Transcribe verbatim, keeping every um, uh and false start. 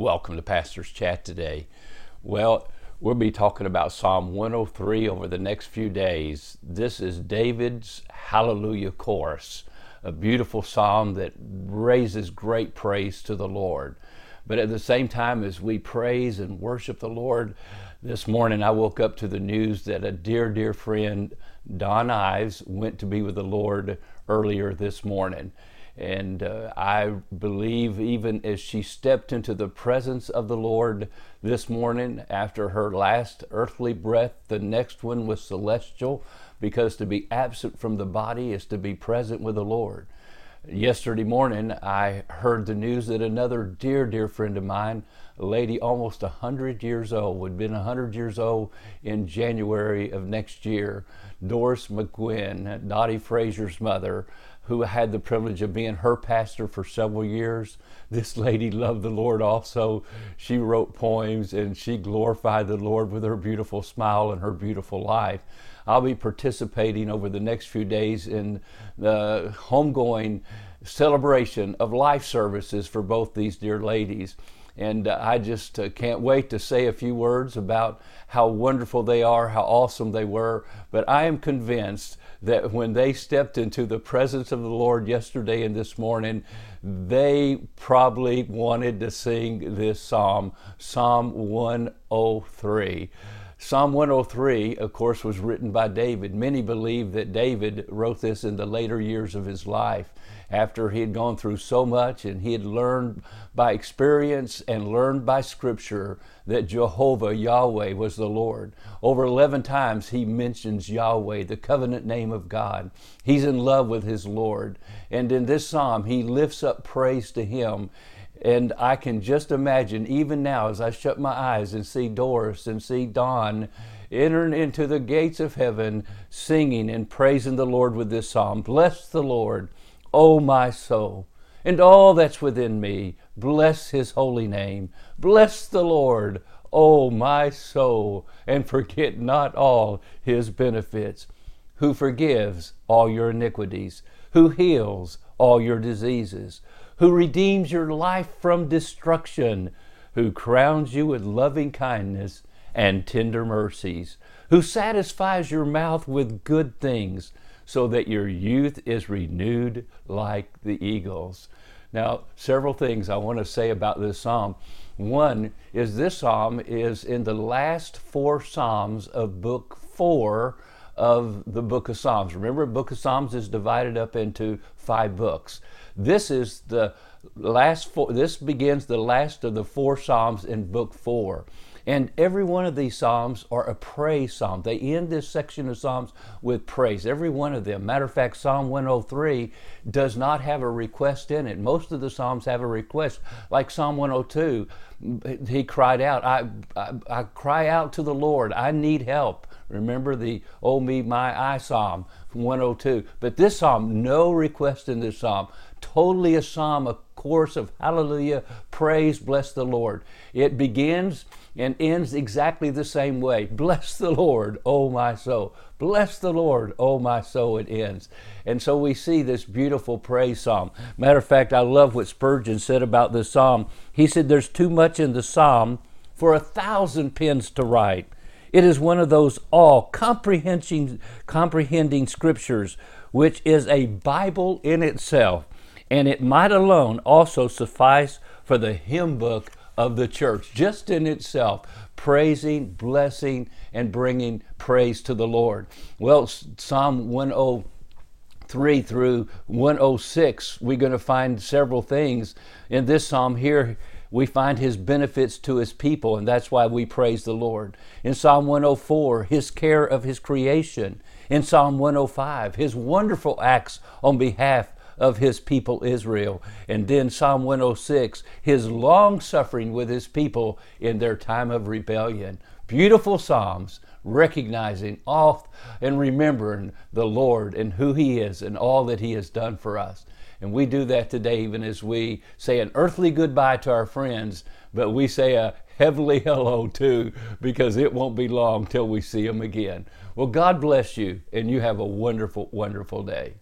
Welcome to Pastor's Chat today. Well, we'll be talking about Psalm one oh three over the next few days. This is David's Hallelujah Chorus, a beautiful psalm that raises great praise to the Lord. But at the same time as we praise and worship the Lord, this morning I woke up to the news that a dear, dear friend, Dawn Ives, went to be with the Lord earlier this morning. And uh, I believe even as she stepped into the presence of the Lord this morning, after her last earthly breath, the next one was celestial, because to be absent from the body is to be present with the Lord. Yesterday morning, I heard the news that another dear, dear friend of mine, a lady almost one hundred years old, would have been one hundred years old in January of next year, Doris McGuinn, Dottie Frazier's mother, who had the privilege of being her pastor for several years. This lady loved the Lord also. She wrote poems and she glorified the Lord with her beautiful smile and her beautiful life. I'll be participating over the next few days in the homegoing celebration of life services for both these dear ladies. And uh, I just uh, can't wait to say a few words about how wonderful they are, how awesome they were. But I am convinced that when they stepped into the presence of the Lord yesterday and this morning, they probably wanted to sing this psalm, Psalm one oh three. Psalm one oh three, of course, was written by David. Many believe that David wrote this in the later years of his life, after he had gone through so much and he had learned by experience and learned by Scripture that Jehovah, Yahweh, was the Lord. Over eleven times he mentions Yahweh, the covenant name of God. He's in love with his Lord. And in this psalm, he lifts up praise to him. And I can just imagine, even now, as I shut my eyes and see Doris and see Dawn entering into the gates of heaven, singing and praising the Lord with this psalm. Bless the Lord, O my soul, and all that's within me. Bless his holy name. Bless the Lord, O my soul, and forget not all his benefits, who forgives all your iniquities, who heals all your diseases, who redeems your life from destruction, who crowns you with loving kindness and tender mercies, who satisfies your mouth with good things, so that your youth is renewed like the eagles. Now, several things I want to say about this psalm. One is this psalm is in the last four psalms of book four of the Book of Psalms. Remember, Book of Psalms is divided up into five books. This is the last four, this begins the last of the four Psalms in Book Four. And every one of these Psalms are a praise psalm. They end this section of Psalms with praise, every one of them. Matter of fact, Psalm one oh three does not have a request in it. Most of the Psalms have a request, like Psalm one oh two, he cried out, I, I, I cry out to the Lord, I need help. Remember the "Oh me, my I" Psalm from one oh two. But this psalm, no request in this psalm. Totally a psalm, a chorus of hallelujah, praise, bless the Lord. It begins and ends exactly the same way. Bless the Lord, O my soul. Bless the Lord, O my soul, it ends. And so we see this beautiful praise psalm. Matter of fact, I love what Spurgeon said about this psalm. He said, there's too much in the psalm for a thousand pens to write. It is one of those all-comprehending comprehending scriptures, which is a Bible in itself, and it might alone also suffice for the hymn book of the church, just in itself, praising, blessing, and bringing praise to the Lord. Well, Psalm one oh three through one oh six, we're going to find several things in this psalm here. We find his benefits to his people, and that's why we praise the Lord. In Psalm one oh four, his care of his creation. In Psalm one oh five, his wonderful acts on behalf of his people Israel. And then Psalm one oh six, his long suffering with his people in their time of rebellion. Beautiful psalms, recognizing all and remembering the Lord and who he is and all that he has done for us. And we do that today, even as we say an earthly goodbye to our friends, but we say a heavenly hello too, because it won't be long till we see them again. Well, God bless you, and you have a wonderful, wonderful day.